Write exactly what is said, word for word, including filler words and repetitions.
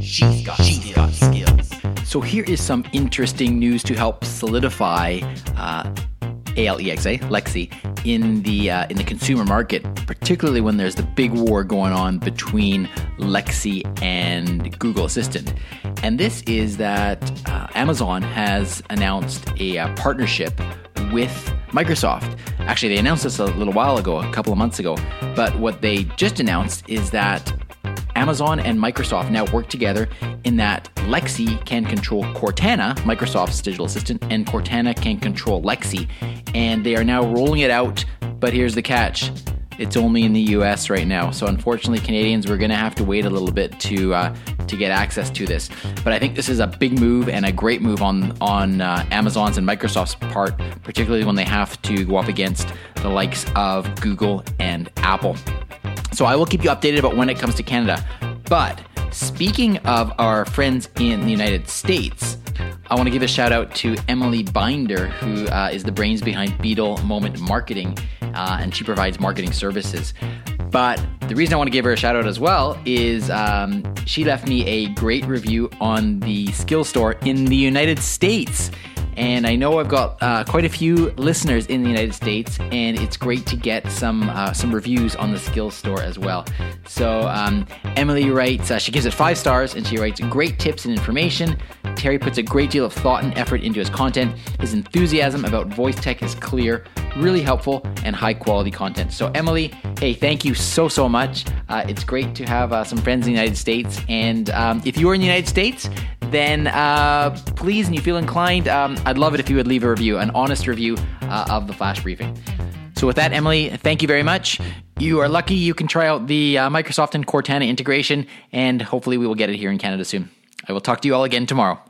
She's got, she's got skills. So here is some interesting news to help solidify uh, Alexa, Lexi, in the uh, in the consumer market, particularly when there's the big war going on between Lexi and Google Assistant. And this is that uh, Amazon has announced a uh, partnership with Microsoft. Actually, they announced this a little while ago, a couple of months ago. But what they just announced is that Amazon and Microsoft now work together in that Lexi can control Cortana, Microsoft's digital assistant, and Cortana can control Lexi. And they are now rolling it out, but here's the catch. It's only in the U S right now. So unfortunately, Canadians, we're going to have to wait a little bit to uh, to get access to this. But I think this is a big move and a great move on, on uh, Amazon's and Microsoft's part, particularly when they have to go up against the likes of Google and Apple. So I will keep you updated about when it comes to Canada. But speaking of our friends in the United States, I want to give a shout out to Emily Binder, who uh, is the brains behind Beetle Moment Marketing, uh, and she provides marketing services. But the reason I want to give her a shout out as well is um, she left me a great review on the Skill Store in the United States. And I know I've got uh, quite a few listeners in the United States, and it's great to get some uh, some reviews on the Skill Store as well. So um, Emily writes, uh, she gives it five stars, and she writes, great tips and information. Terry puts a great deal of thought and effort into his content. His enthusiasm about voice tech is clear, really helpful, and high quality content. So Emily, hey, thank you so, so much. Uh, it's great to have uh, some friends in the United States. And um, if you are in the United States, then uh, please, and you feel inclined, um, I'd love it if you would leave a review, an honest review uh, of the Flash Briefing. So with that, Emily, thank you very much. You are lucky. You can try out the uh, Microsoft and Cortana integration, and hopefully we will get it here in Canada soon. I will talk to you all again tomorrow.